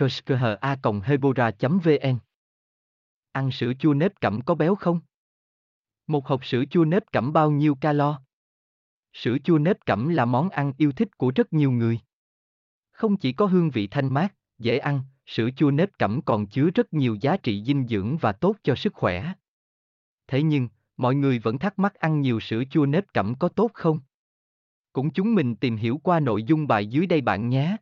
kushkha@hebora.vn. Ăn sữa chua nếp cẩm có béo không? Một hộp sữa chua nếp cẩm bao nhiêu calo? Sữa chua nếp cẩm là món ăn yêu thích của rất nhiều người. Không chỉ có hương vị thanh mát, dễ ăn, sữa chua nếp cẩm còn chứa rất nhiều giá trị dinh dưỡng và tốt cho sức khỏe. Thế nhưng, mọi người vẫn thắc mắc ăn nhiều sữa chua nếp cẩm có tốt không? Cũng chúng mình tìm hiểu qua nội dung bài dưới đây bạn nhé.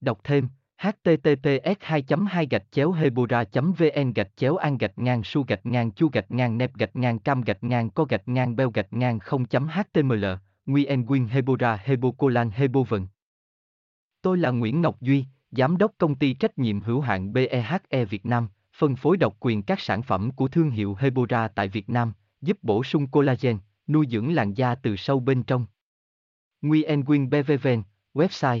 Đọc thêm https://hebora.vn/an-su-nep-co-beo-co-beo-0.html Nguyen Hebora Hebo Collagen Hebo Vân. Tôi là Nguyễn Ngọc Duy, Giám đốc Công ty Trách nhiệm hữu hạn BEHE Việt Nam, phân phối độc quyền các sản phẩm của thương hiệu Hebora tại Việt Nam, giúp bổ sung collagen, nuôi dưỡng làn da từ sâu bên trong. Nguyen BVVN, website